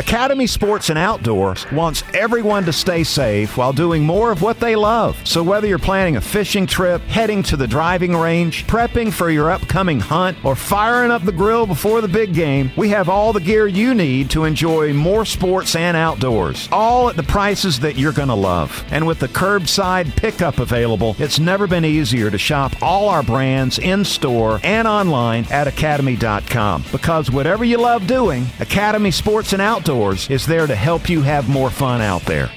Academy Sports and Outdoors wants everyone to stay safe while doing more of what they love. So whether you're planning a fishing trip, heading to the driving range, prepping for your upcoming hunt, or firing up the grill before the big game, we have all the gear you need to enjoy more sports and outdoors, all at the prices that you're going to love. And with the curbside pickup available, it's never been easier to shop all our brands in-store and online at academy.com. Because whatever you love doing, Academy Sports and Outdoors is there to help you have more fun out there.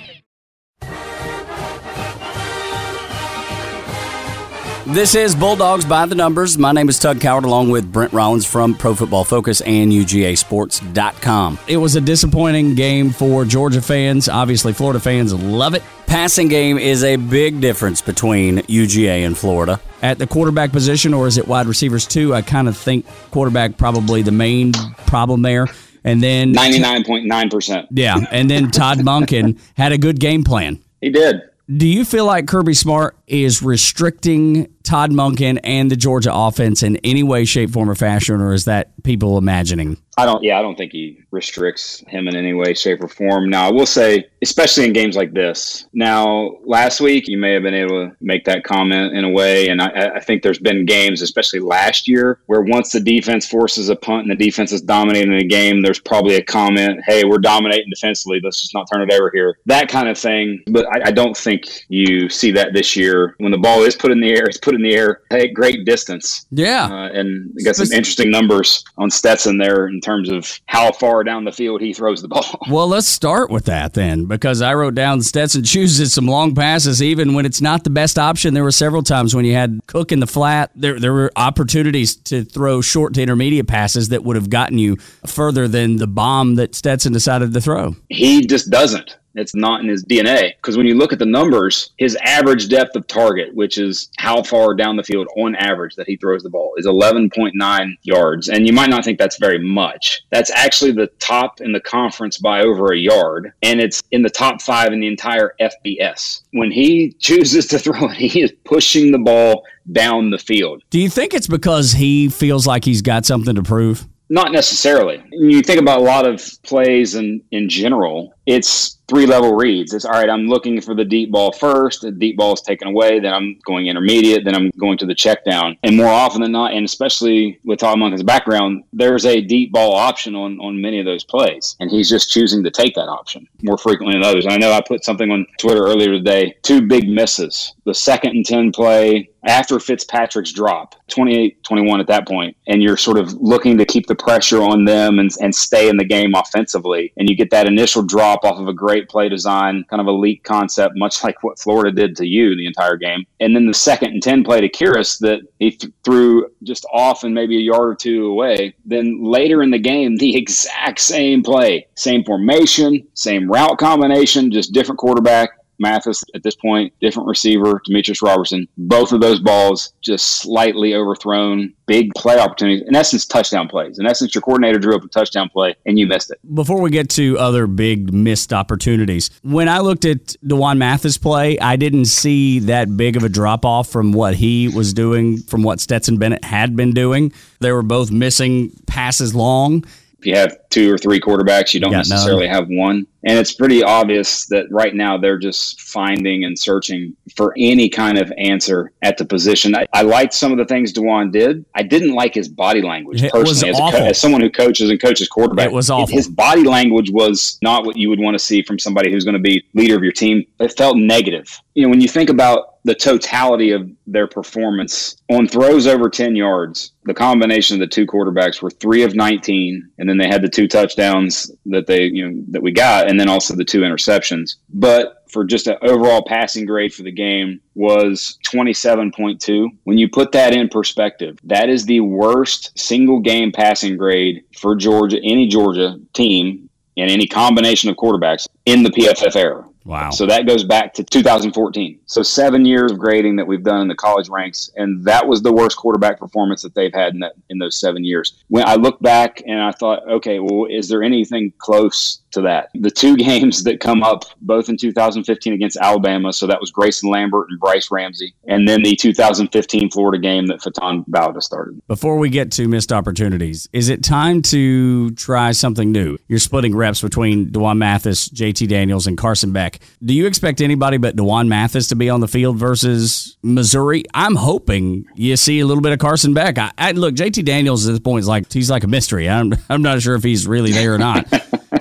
This is Bulldogs by the Numbers. My name is Tug Cowart, along with Brent Rollins from ProFootball Focus and UGA Sports.com. It was a disappointing game for Georgia fans. Obviously, Florida fans love it. Passing game is a big difference between UGA and Florida. At the quarterback position, or is it wide receivers too? I kind of think quarterback probably the main problem there. And then 99.9%. Yeah, and then Todd Monken had a good game plan. He did. Do you feel like Kirby Smart is restricting Todd Monken and the Georgia offense in any way, shape, form, or fashion, or is that people imagining? I don't think he restricts him in any way, shape, or form. Now, I will say, especially in games like this. Now, last week, you may have been able to make that comment in a way, and I think there's been games, especially last year, where once the defense forces a punt and the defense is dominating the game, there's probably a comment, hey, we're dominating defensively, let's just not turn it over here. That kind of thing. But I don't think you see that this year. When the ball is put in the air, it's put in the air at great distance. Yeah. And I got some interesting numbers on Stetson there in terms of how far down the field he throws the ball. Well, let's start with that then, because I wrote down Stetson chooses some long passes even when it's not the best option. There were several times when you had Cook in the flat. There were opportunities to throw short to intermediate passes that would have gotten you further than the bomb that Stetson decided to throw. He just doesn't. It's not in his DNA, because when you look at the numbers, his average depth of target, which is how far down the field on average that he throws the ball, is 11.9 yards. And you might not think that's very much. That's actually the top in the conference by over a yard, and it's in the top five in the entire FBS. When he chooses to throw it, he is pushing the ball down the field. Do you think it's because he feels like he's got something to prove? Not necessarily. You think about a lot of plays in general, it's three-level reads. It's, all right, I'm looking for the deep ball first. The deep ball is taken away. Then I'm going intermediate. Then I'm going to the check down. And more often than not, and especially with Todd Monken's background, there's a deep ball option on many of those plays. And he's just choosing to take that option more frequently than others. And I know I put something on Twitter earlier today, 2 big misses. The 2nd and 10 play after Fitzpatrick's drop, 28-21 at that point, and you're sort of looking to keep the pressure on them and stay in the game offensively. And you get that initial drop off of a great play design, kind of a leak concept, much like what Florida did to you the entire game. And then the 2nd and 10 play to Kyrus that he threw just off and maybe a yard or two away. Then later in the game, the exact same play, same formation, same route combination, just different quarterback. Mathis at this point, different receiver, Demetrius Robertson. Both of those balls just slightly overthrown, big play opportunities. In essence, touchdown plays. In essence, your coordinator drew up a touchdown play, and you missed it. Before we get to other big missed opportunities, when I looked at D'Wan Mathis' play, I didn't see that big of a drop-off from what he was doing, from what Stetson Bennett had been doing. They were both missing passes long. If you have 2 or 3 quarterbacks, you don't necessarily have one. And it's pretty obvious that right now they're just finding and searching for any kind of answer at the position. I liked some of the things D'Wan did. I didn't like his body language personally. As someone who coaches and coaches quarterback, it was awful. His body language was not what you would want to see from somebody who's going to be leader of your team. It felt negative. You know, when you think about the totality of their performance on throws over 10 yards, the combination of the 2 quarterbacks were 3 of 19, and then they had the 2 touchdowns that they, that we got, and then also the 2 interceptions. But for just an overall passing grade for the game was 27.2. When you put that in perspective, that is the worst single game passing grade for Georgia, any Georgia team, and any combination of quarterbacks in the PFF era. Wow. So that goes back to 2014. So 7 years of grading that we've done in the college ranks, and that was the worst quarterback performance that they've had in those 7 years. When I look back and I thought, okay, well, is there anything close to that? The two games that come up, both in 2015 against Alabama, so that was Grayson Lambert and Bryce Ramsey, and then the 2015 Florida game that Faton Balladis started. Before we get to missed opportunities, is it time to try something new? You're splitting reps between D'Wan Mathis, JT Daniels, and Carson Beck. Do you expect anybody but D'Wan Mathis to be on the field versus Missouri? I'm hoping you see a little bit of Carson Beck. Look, JT Daniels at this point is like, he's like a mystery. I'm not sure if he's really there or not.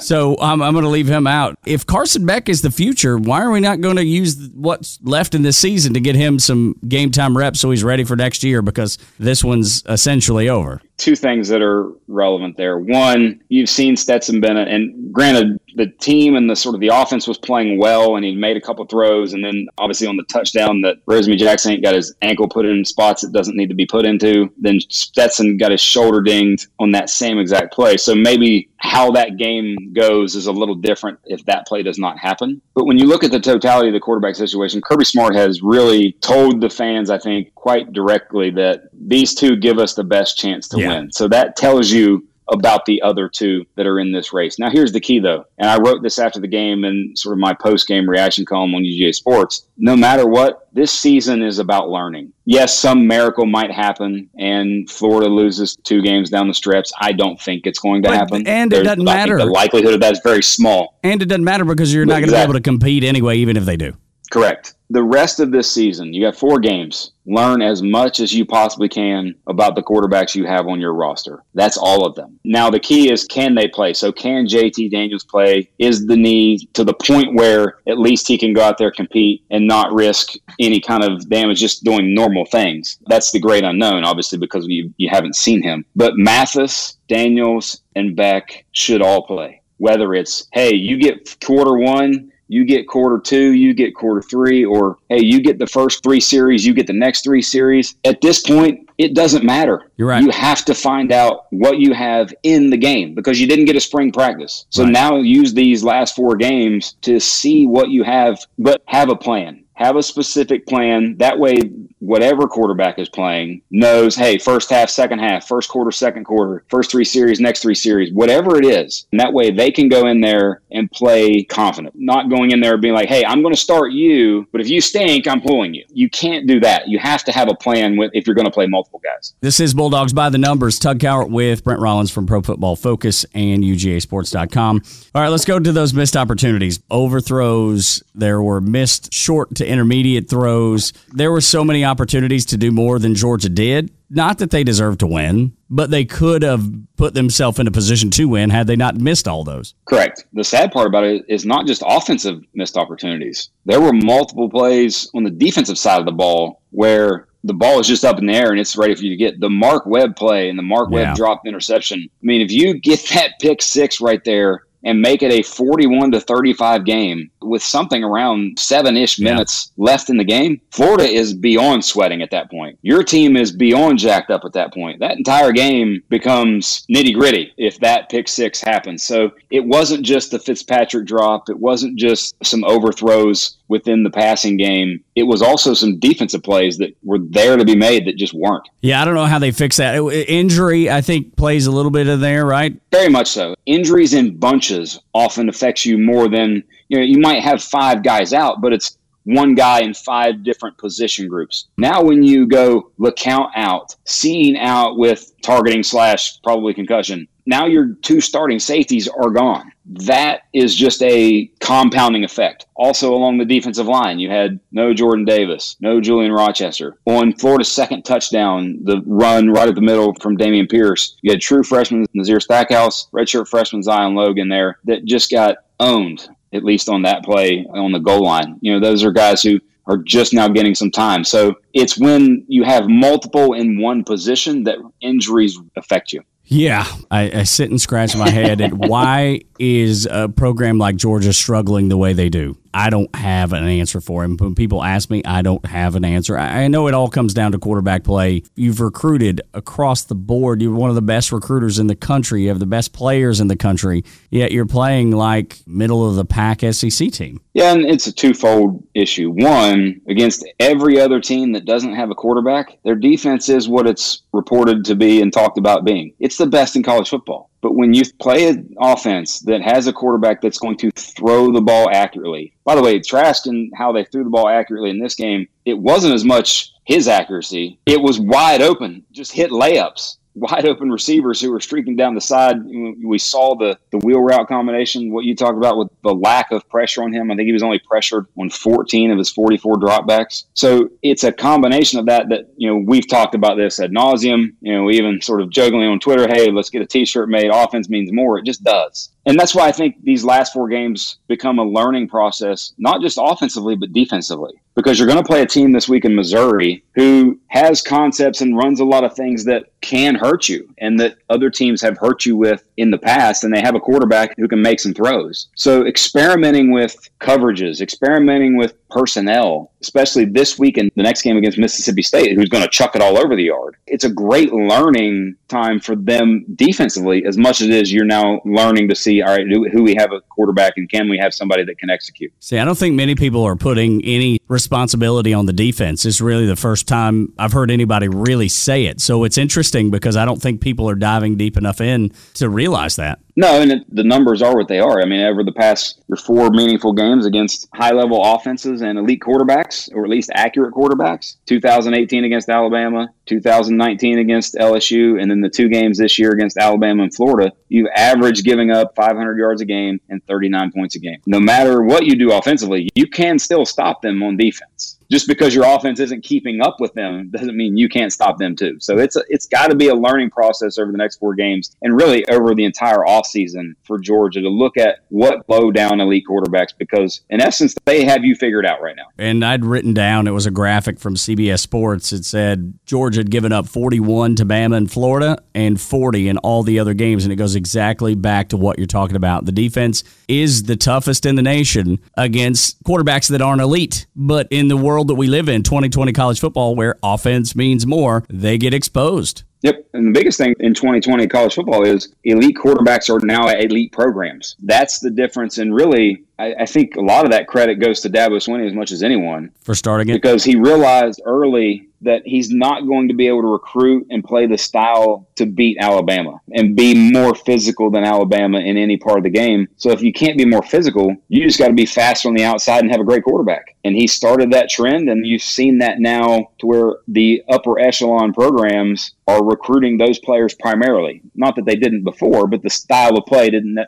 So I'm going to leave him out. If Carson Beck is the future, why are we not going to use what's left in this season to get him some game time reps so he's ready for next year, because this one's essentially over? Two things that are relevant there. One, you've seen Stetson Bennett, and granted, the team and the sort of the offense was playing well, and he made a couple throws, and then obviously on the touchdown that Rosemary Jackson got his ankle put in spots it doesn't need to be put into. Then Stetson got his shoulder dinged on that same exact play. So maybe how that game goes is a little different if that play does not happen. But when you look at the totality of the quarterback situation, Kirby Smart has really told the fans, I think, quite directly that these two give us the best chance to win. So that tells you about the other two that are in this race. Now, here's the key, though, and I wrote this after the game in sort of my post-game reaction column on UGA Sports. No matter what, this season is about learning. Yes, some miracle might happen, and Florida loses 2 games down the stretch. I don't think it's going to happen. And it doesn't matter. The likelihood of that is very small. And it doesn't matter because you're not going to be able to compete anyway, even if they do. Correct. The rest of this season, you have 4 games. Learn as much as you possibly can about the quarterbacks you have on your roster. That's all of them. Now, the key is, can they play? So can JT Daniels play? Is the knee to the point where at least he can go out there, compete, and not risk any kind of damage, just doing normal things? That's the great unknown, obviously, because you haven't seen him. But Mathis, Daniels, and Beck should all play. Whether it's, hey, you get quarter 1, you get quarter 2, you get quarter 3, or, hey, you get the first 3 series, you get the next 3 series. At this point, it doesn't matter. You're right. You have to find out what you have in the game because you didn't get a spring practice. So now use these last 4 games to see what you have, but have a plan. Have a specific plan. That way, whatever quarterback is playing knows, hey, first half, second half, first quarter, second quarter, first 3 series, next 3 series, whatever it is. And that way they can go in there and play confident, not going in there being like, hey, I'm going to start you, but if you stink, I'm pulling you. You can't do that. You have to have a plan with if you're going to play multiple guys. This is Bulldogs by the Numbers. Tug Cowart with Brent Rollins from Pro Football Focus and UGA Sports.com. All right, let's go to those missed opportunities. Overthrows. There were missed short to intermediate throws. There were so many opportunities to do more than Georgia did. Not that they deserve to win, but they could have put themselves in a position to win had they not missed all those. Correct. The sad part about it is not just offensive missed opportunities. There were multiple plays on the defensive side of the ball where the ball is just up in the air and it's ready for you to get. The Mark Webb play and the Mark Webb dropped interception. I mean, if you get that pick 6 right there and make it a 41-35 game with something around 7-ish minutes left in the game, Florida is beyond sweating at that point. Your team is beyond jacked up at that point. That entire game becomes nitty-gritty if that pick 6 happens. So it wasn't just the Fitzpatrick drop. It wasn't just some overthrows within the passing game. It was also some defensive plays that were there to be made that just weren't. Yeah, I don't know how they fix that. Injury, I think, plays a little bit in there, right? Very much so. Injuries in bunches often affects you more than, you know, you might have 5 guys out, but it's one guy in 5 different position groups. Now when you go LeCount out, Seeing out with targeting / probably concussion, now your 2 starting safeties are gone. That is just a compounding effect. Also along the defensive line, you had no Jordan Davis, no Julian Rochester. On Florida's second touchdown, the run right up the middle from Damian Pierce, you had true freshman Nazir Stackhouse, redshirt freshman Zion Logan there that just got owned, at least on that play on the goal line. You know, those are guys who are just now getting some time. So it's when you have multiple in one position that injuries affect you. Yeah, I sit and scratch my head at why is a program like Georgia struggling the way they do? I don't have an answer for him. When people ask me, I don't have an answer. I know it all comes down to quarterback play. You've recruited across the board. You're one of the best recruiters in the country. You have the best players in the country, yet you're playing like middle-of-the-pack SEC team. Yeah, and it's a twofold issue. One, against every other team that doesn't have a quarterback, their defense is what it's reported to be and talked about being. It's the best in college football. But when you play an offense that has a quarterback that's going to throw the ball accurately, by the way, Trask and how they threw the ball accurately in this game, it wasn't as much his accuracy. It was wide open, just hit layups, wide open receivers who were streaking down the side. We saw the wheel route combination, what you talked about with the lack of pressure on him. I think he was only pressured on 14 of his 44 dropbacks. So it's a combination of that, you know, we've talked about this ad nauseum, you know, even sort of juggling on Twitter, hey, let's get a T-shirt made. Offense means more. It just does. And that's why I think these last four games become a learning process, not just offensively, but defensively, because you're going to play a team this week in Missouri who has concepts and runs a lot of things that can hurt you and that other teams have hurt you with in the past. And they have a quarterback who can make some throws. So experimenting with coverages, experimenting with personnel, especially this week and the next game against Mississippi State, who's going to chuck it all over the yard. It's a great learning time for them defensively, as much as it is you're now learning to see, all right, who we have a quarterback and can we have somebody that can execute? See, I don't think many people are putting any responsibility on the defense. It's really the first time I've heard anybody really say it. So it's interesting because I don't think people are diving deep enough in to realize that. No, and the numbers are what they are. I mean, over the past four meaningful games against high-level offenses and elite quarterbacks, or at least accurate quarterbacks, 2018 against Alabama, 2019 against LSU, and then the two games this year against Alabama and Florida, you've averaged giving up 500 yards a game and 39 points a game. No matter what you do offensively, you can still stop them on defense. Just because your offense isn't keeping up with them doesn't mean you can't stop them too. So it's got to be a learning process over the next four games and really over the entire offseason for Georgia to look at what blow down elite quarterbacks, because in essence, they have you figured out right now. And I'd written down, it was a graphic from CBS Sports. It said Georgia had given up 41 to Bama and Florida and 40 in all the other games. And it goes exactly back to what you're talking about. The defense is the toughest in the nation against quarterbacks that aren't elite, but in the world that we live in, 2020 college football, where offense means more, they get exposed. Yep. And the biggest thing in 2020 college football is elite quarterbacks are now at elite programs. That's the difference. And really, I think a lot of that credit goes to Dabo Swinney as much as anyone. For starting it. Because he realized early that he's not going to be able to recruit and play the style to beat Alabama and be more physical than Alabama in any part of the game. So if you can't be more physical, you just got to be faster on the outside and have a great quarterback. And he started that trend, and you've seen that now to where the upper echelon programs are recruiting those players primarily. Not that they didn't before, but the style of play didn't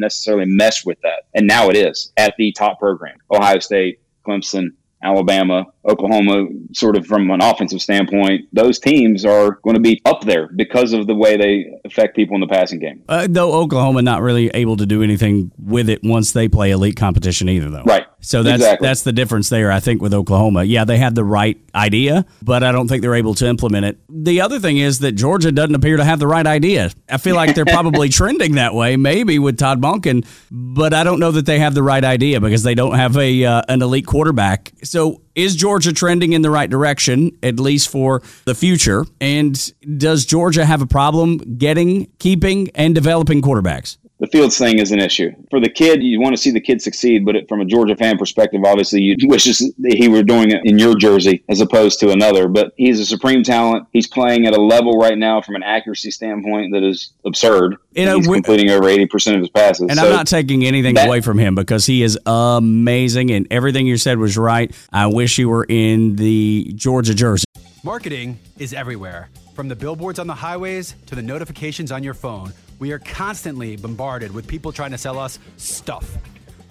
necessarily mesh with that. And now it is at the top program. Ohio State, Clemson, Alabama, Oklahoma, sort of from an offensive standpoint, those teams are going to be up there because of the way they affect people in the passing game. Though Oklahoma not really able to do anything with it once they play elite competition either, though. Right. So that's the difference there, I think, with Oklahoma. Yeah, they had the right idea, but I don't think they're able to implement it. The other thing is that Georgia doesn't appear to have the right idea. I feel like they're probably trending that way, maybe with Todd Monken, but I don't know that they have the right idea because they don't have an elite quarterback. So is Georgia trending in the right direction, at least for the future? And does Georgia have a problem getting, keeping, and developing quarterbacks? The Fields thing is an issue. For the kid, you want to see the kid succeed, but from a Georgia fan perspective, obviously, you wish that he were doing it in your jersey as opposed to another. But he's a supreme talent. He's playing at a level right now from an accuracy standpoint that is absurd. He's completing over 80% of his passes. And so I'm not taking anything away from him because he is amazing, and everything you said was right. I wish you were in the Georgia jersey. Marketing is everywhere. From the billboards on the highways to the notifications on your phone, we are constantly bombarded with people trying to sell us stuff.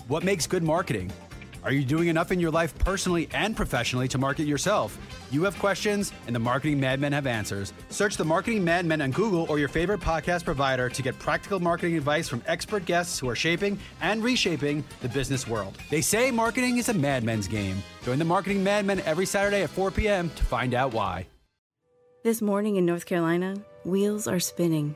What makes good marketing? Are you doing enough in your life personally and professionally to market yourself? You have questions, and the Marketing Mad Men have answers. Search the Marketing Mad Men on Google or your favorite podcast provider to get practical marketing advice from expert guests who are shaping and reshaping the business world. They say marketing is a madman's game. Join the Marketing Mad Men every Saturday at 4 p.m. to find out why. This morning in North Carolina, wheels are spinning.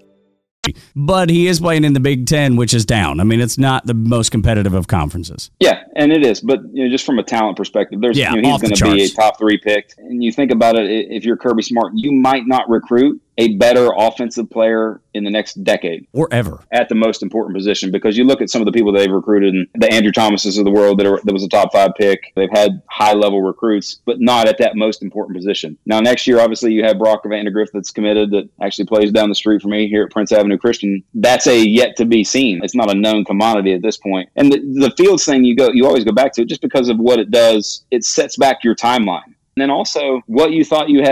But he is playing in the Big Ten, which is down. I mean, it's not the most competitive of conferences. Yeah, and it is. But you know, just from a talent perspective, there's he's going to be a top three pick. And you think about it, if you're Kirby Smart, you might not recruit a better offensive player in the next decade. Or ever. At the most important position. Because you look at some of the people they've recruited, and the Andrew Thomases of the world that was a top five pick. They've had high-level recruits, but not at that most important position. Now, next year, obviously, you have Brock Vandegrift that's committed, that actually plays down the street for me here at Prince Avenue Christian. That's a yet-to-be-seen. It's not a known commodity at this point. And the Fields thing, you always go back to it just because of what it does. It sets back your timeline. And then also what you thought you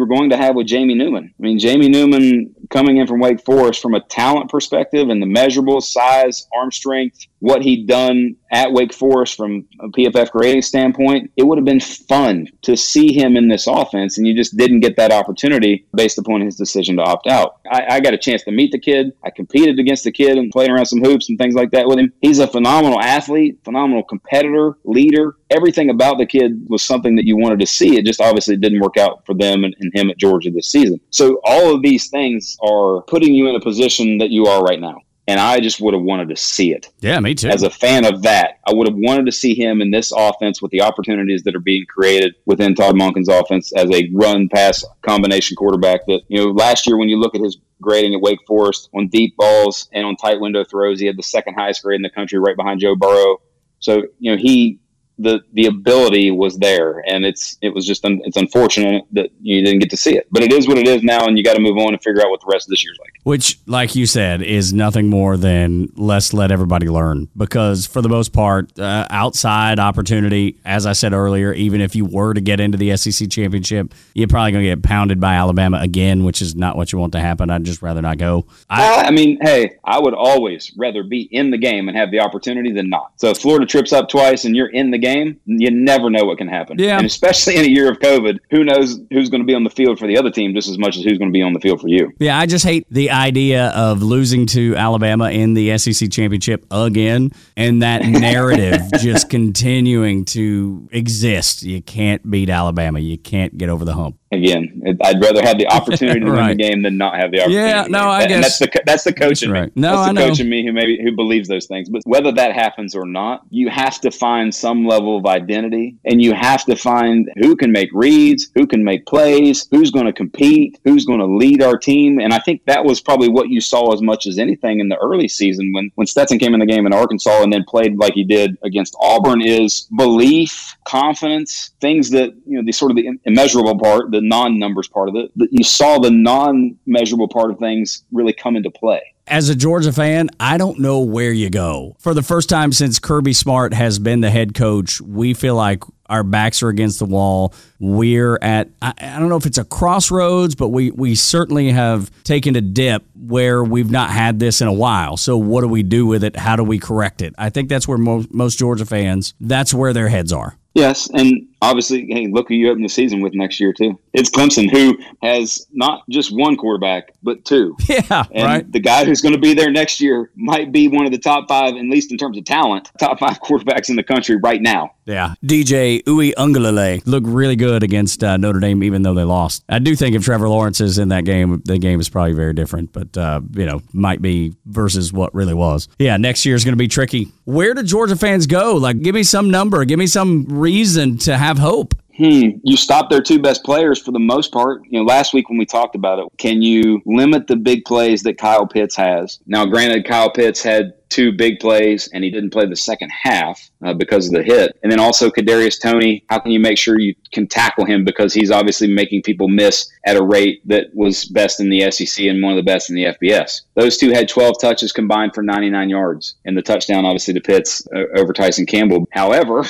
were going to have with Jamie Newman. I mean, Jamie Newman coming in from Wake Forest from a talent perspective and the measurable size, arm strength, what he'd done at Wake Forest from a PFF grading standpoint, it would have been fun to see him in this offense, and you just didn't get that opportunity based upon his decision to opt out. I got a chance to meet the kid. I competed against the kid and played around some hoops and things like that with him. He's a phenomenal athlete, phenomenal competitor, leader. Everything about the kid was something that you wanted to see. It just obviously didn't work out for them and him at Georgia this season. So all of these things are putting you in a position that you are right now. And I just would have wanted to see it. Yeah, me too. As a fan of that, I would have wanted to see him in this offense with the opportunities that are being created within Todd Monken's offense as a run-pass combination quarterback that, you know, last year when you look at his grading at Wake Forest on deep balls and on tight window throws, he had the second highest grade in the country right behind Joe Burrow. So, you know, the ability was there, and it's unfortunate that you didn't get to see it. But it is what it is now, and you got to move on and figure out what the rest of this year's like. Which, like you said, is nothing more than let's let everybody learn, because for the most part, outside opportunity, as I said earlier, even if you were to get into the SEC championship, you're probably going to get pounded by Alabama again, which is not what you want to happen. I'd just rather not go. I mean, hey, I would always rather be in the game and have the opportunity than not. So if Florida trips up twice and you're in the game, you never know what can happen. Yeah. And especially in a year of COVID, who knows who's going to be on the field for the other team just as much as who's going to be on the field for you. Yeah, I just hate the idea of losing to Alabama in the SEC championship again, and that narrative just continuing to exist. You can't beat Alabama. You can't get over the hump. Again, I'd rather have the opportunity to win the game than not have the opportunity. Yeah, no, I guess. And that's the coach in me. No, I know. That's the coach in me who believes those things. But whether that happens or not, you have to find some level of identity, and you have to find who can make reads, who can make plays, who's going to compete, who's going to lead our team. And I think that was probably what you saw as much as anything in the early season when Stetson came in the game in Arkansas and then played like he did against Auburn is belief, confidence, things that, you know, the sort of the immeasurable part, the non-numbers part of it, that you saw the non-measurable part of things really come into play. As a Georgia fan, I don't know where you go. For the first time since Kirby Smart has been the head coach, we feel like our backs are against the wall. We're at, I don't know if it's a crossroads, but we certainly have taken a dip where we've not had this in a while. So what do we do with it? How do we correct it? I think that's where most Georgia fans, that's where their heads are. Yes, and obviously, hey, look who you open the season with next year, too. It's Clemson, who has not just one quarterback, but two. Yeah, and right. The guy who's going to be there next year might be one of the top five, at least in terms of talent, top five quarterbacks in the country right now. Yeah, DJ Uiagalelei looked really good against Notre Dame, even though they lost. I do think if Trevor Lawrence is in that game, the game is probably very different, but, you know, might be versus what really was. Yeah, next year is going to be tricky. Where do Georgia fans go? Like, give me some number. Give me some reason to have hope. You stop their two best players for the most part. You know, last week when we talked about it, can you limit the big plays that Kyle Pitts has? Now, granted, Kyle Pitts had two big plays, and he didn't play the second half because of the hit. And then also Kadarius Toney, how can you make sure you can tackle him, because he's obviously making people miss at a rate that was best in the SEC and one of the best in the FBS. Those two had 12 touches combined for 99 yards, and the touchdown obviously to Pitts over Tyson Campbell. However,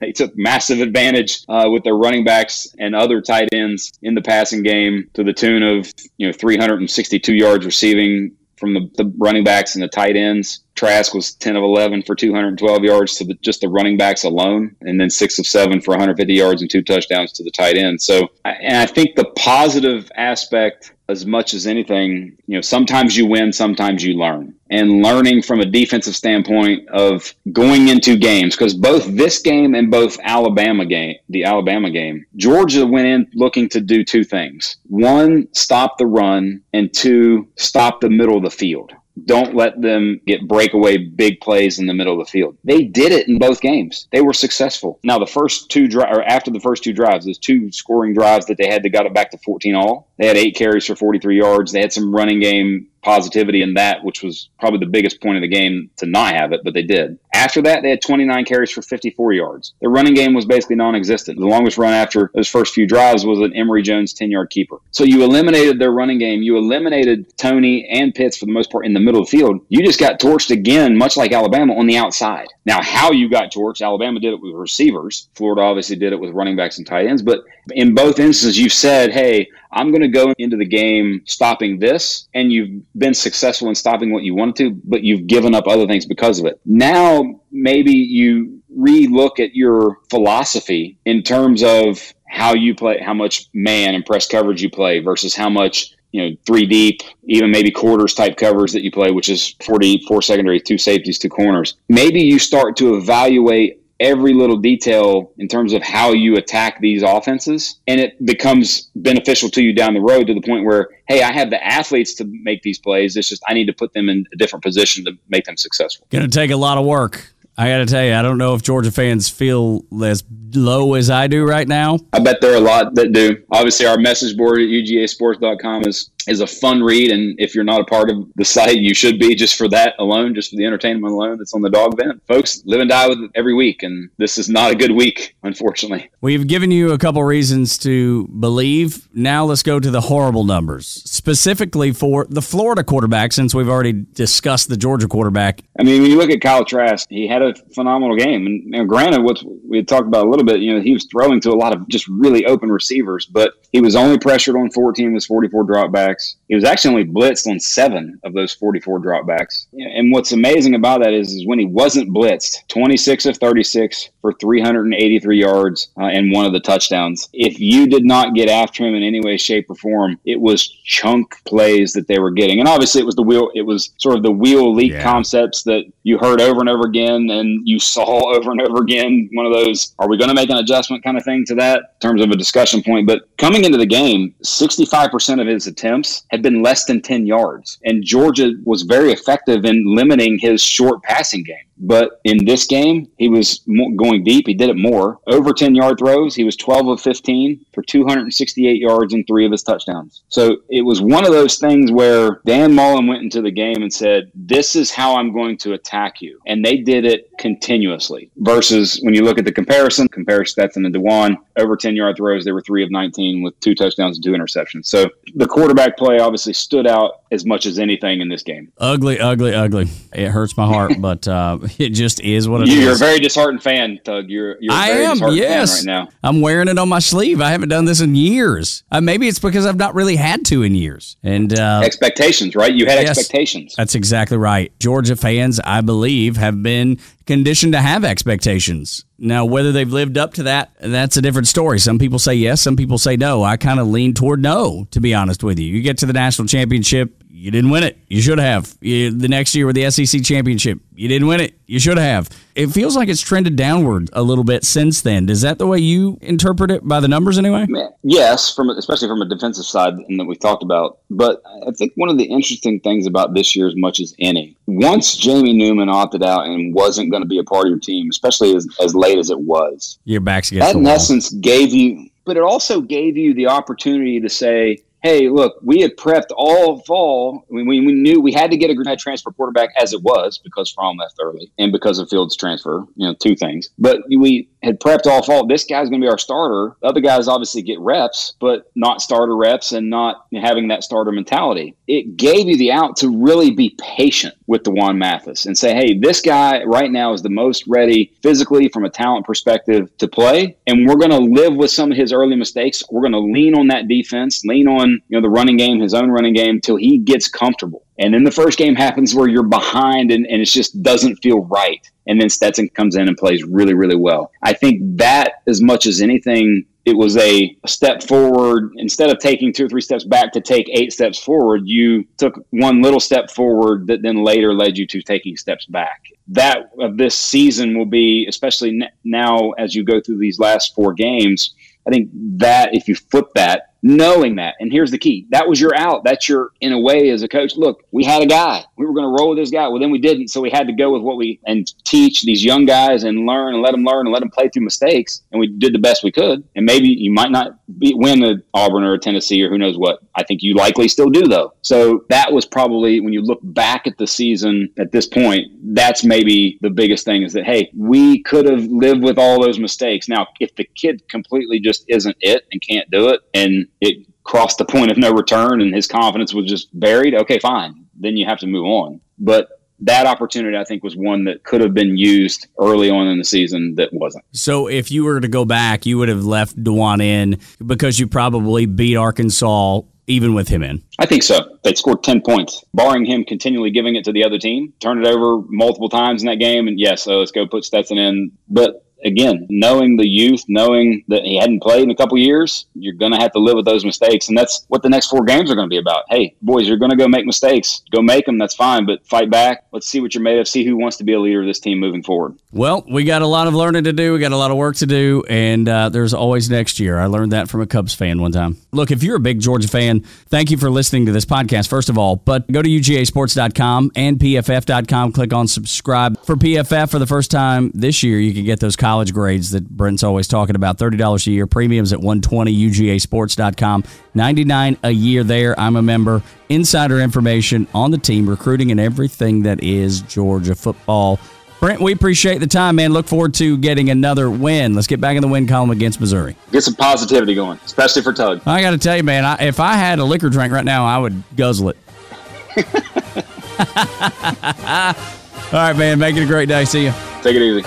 they took massive advantage with their running backs and other tight ends in the passing game to the tune of 362 yards receiving from the running backs and the tight ends. Trask was 10 of 11 for 212 yards to just the running backs alone, and then 6 of 7 for 150 yards and 2 touchdowns to the tight end. So, and I think the positive aspect, as much as anything, you know, sometimes you win, sometimes you learn. And learning from a defensive standpoint of going into games, because both this game and both the Alabama game, Georgia went in looking to do two things. One, stop the run, and two, stop the middle of the field. Don't let them get breakaway big plays in the middle of the field. They did it in both games. They were successful. Now, after the first two drives, those two scoring drives that they had, they got it back to 14-all. They had 8 carries for 43 yards. They had some running game positivity in that, which was probably the biggest point of the game to not have it, but they did. After that, they had 29 carries for 54 yards. Their running game was basically non-existent. The longest run after those first few drives was an Emory Jones 10-yard keeper. So you eliminated their running game. You eliminated Tony and Pitts for the most part in the middle of the field. You just got torched again, much like Alabama, on the outside. Now, how you got torched, Alabama did it with receivers. Florida obviously did it with running backs and tight ends. But in both instances, you've said, hey, I'm going to go into the game stopping this, and you've been successful in stopping what you wanted to, but you've given up other things because of it. Now, maybe you relook at your philosophy in terms of how you play, how much man and press coverage you play versus how much, you know, three deep, even maybe quarters type covers that you play, which is 4 secondary, 2 safeties, 2 corners. Maybe you start to evaluate every little detail in terms of how you attack these offenses, and it becomes beneficial to you down the road to the point where, hey, I have the athletes to make these plays. It's just I need to put them in a different position to make them successful. Going to take a lot of work. I got to tell you, I don't know if Georgia fans feel as low as I do right now. I bet there are a lot that do. Obviously, our message board at UGA Sports.com is a fun read, and if you're not a part of the site, you should be, just for that alone, just for the entertainment alone that's on the dog vent. Folks live and die with it every week, and this is not a good week, unfortunately. We've given you a couple reasons to believe. Now let's go to the horrible numbers, specifically for the Florida quarterback, since we've already discussed the Georgia quarterback. I mean, when you look at Kyle Trask, he had a phenomenal game, and granted, what we had talked about a little bit, you know, he was throwing to a lot of just really open receivers, but he was only pressured on 14 of his 44 dropbacks. He was actually only blitzed on 7 of those 44 dropbacks. And what's amazing about that is when he wasn't blitzed, 26 of 36 for 383 yards and one of the touchdowns. If you did not get after him in any way, shape, or form, it was chunk plays that they were getting. And obviously it was sort of the wheel leak concepts that you heard over and over again, and you saw over and over again, one of those, are we going to make an adjustment kind of thing to that in terms of a discussion point. But coming into the game, 65% of his attempts had been less than 10 yards, and Georgia was very effective in limiting his short passing game. But in this game, he was going deep. He did it more. Over 10-yard throws, he was 12 of 15 for 268 yards and 3 of his touchdowns. So it was one of those things where Dan Mullen went into the game and said, this is how I'm going to attack you. And they did it continuously. Versus when you look at the comparison, compare Stetson and D'Wan, over 10-yard throws, they were 3 of 19 with 2 touchdowns and 2 interceptions. So the quarterback play obviously stood out as much as anything in this game. Ugly. It hurts my heart, but... It just is what it is. You're a very disheartened fan, Tug. I am, yes. I'm wearing it on my sleeve. I haven't done this in years. Maybe it's because I've not really had to in years. And expectations, right? You had expectations. That's exactly right. Georgia fans, I believe, have been conditioned to have expectations. Now, whether they've lived up to that, that's a different story. Some people say yes, some people say no. I kind of lean toward no, to be honest with you. You get to the national championship, you didn't win it. You should have. The next year with the SEC championship, you didn't win it. You should have. It feels like it's trended downward a little bit since then. Is that the way you interpret it, by the numbers anyway? Yes, especially from a defensive side that we've talked about. But I think one of the interesting things about this year, as much as any, once Jamie Newman opted out and wasn't going to be a part of your team, especially as late as it was, your back's against the wall. That, in essence, gave you – but it also gave you the opportunity to say – hey, look, we had prepped all fall. I mean, we knew we had to get a grad transfer quarterback as it was because Fromm left early and because of Fields' transfer, you know, two things. But we had prepped all fall. This guy's going to be our starter. The other guys obviously get reps, but not starter reps and not having that starter mentality. It gave you the out to really be patient with D'Wan Mathis and say, hey, this guy right now is the most ready physically from a talent perspective to play, and we're going to live with some of his early mistakes. We're going to lean on that defense, lean on him, the running game, his own running game, till he gets comfortable. And then the first game happens where you're behind and it just doesn't feel right. And then Stetson comes in and plays really, really well. I think that, as much as anything, it was a step forward. Instead of taking 2 or 3 steps back to take 8 steps forward, you took one little step forward that then later led you to taking steps back. That of this season will be, especially now as you go through these last 4 games, I think that if you flip that, knowing that, and here's the key, that was your out. That's your, in a way, as a coach, look, we had a guy. We were going to roll with this guy. Well, then we didn't, so we had to go with what we, and teach these young guys and learn and let them play through mistakes, and we did the best we could. And maybe you might not win an Auburn or a Tennessee or who knows what. I think you likely still do, though. So that was probably, when you look back at the season at this point, that's maybe the biggest thing, is that, hey, we could have lived with all those mistakes. Now, if the kid completely just isn't it and can't do it, and it crossed the point of no return and his confidence was just buried, okay, fine. Then you have to move on. But that opportunity, I think, was one that could have been used early on in the season that wasn't. So if you were to go back, you would have left D'Wan in because you probably beat Arkansas even with him in. I think so. They scored 10 points, barring him continually giving it to the other team, turned it over multiple times in that game, and yes, so let's go put Stetson in. But again, knowing the youth, knowing that he hadn't played in a couple years, you're going to have to live with those mistakes. And that's what the next 4 games are going to be about. Hey, boys, you're going to go make mistakes. Go make them. That's fine. But fight back. Let's see what you're made of. See who wants to be a leader of this team moving forward. Well, we got a lot of learning to do. We got a lot of work to do. And there's always next year. I learned that from a Cubs fan one time. Look, if you're a big Georgia fan, thank you for listening to this podcast, first of all. But go to UGAsports.com and PFF.com. Click on subscribe. For PFF, for the first time this year, you can get those college grades that Brent's always talking about. $30 a year, premiums at $120, UGAsports.com, $99 a year there. I'm a member. Insider information on the team, recruiting, and everything that is Georgia football. Brent, we appreciate the time, man. Look forward to getting another win. Let's get back in the win column against Missouri. Get some positivity going, especially for Tug. I got to tell you, man, if I had a liquor drink right now, I would guzzle it. All right, man. Make it a great day. See you. Take it easy.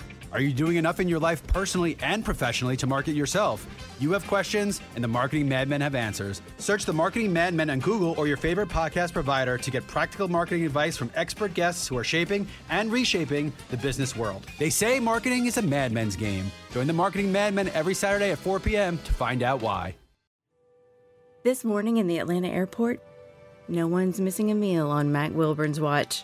Are you doing enough in your life personally and professionally to market yourself? You have questions, and the Marketing Mad Men have answers. Search the Marketing Mad Men on Google or your favorite podcast provider to get practical marketing advice from expert guests who are shaping and reshaping the business world. They say marketing is a madman's game. Join the Marketing Mad Men every Saturday at 4 p.m. to find out why. This morning in the Atlanta airport, no one's missing a meal on Mac Wilburn's watch.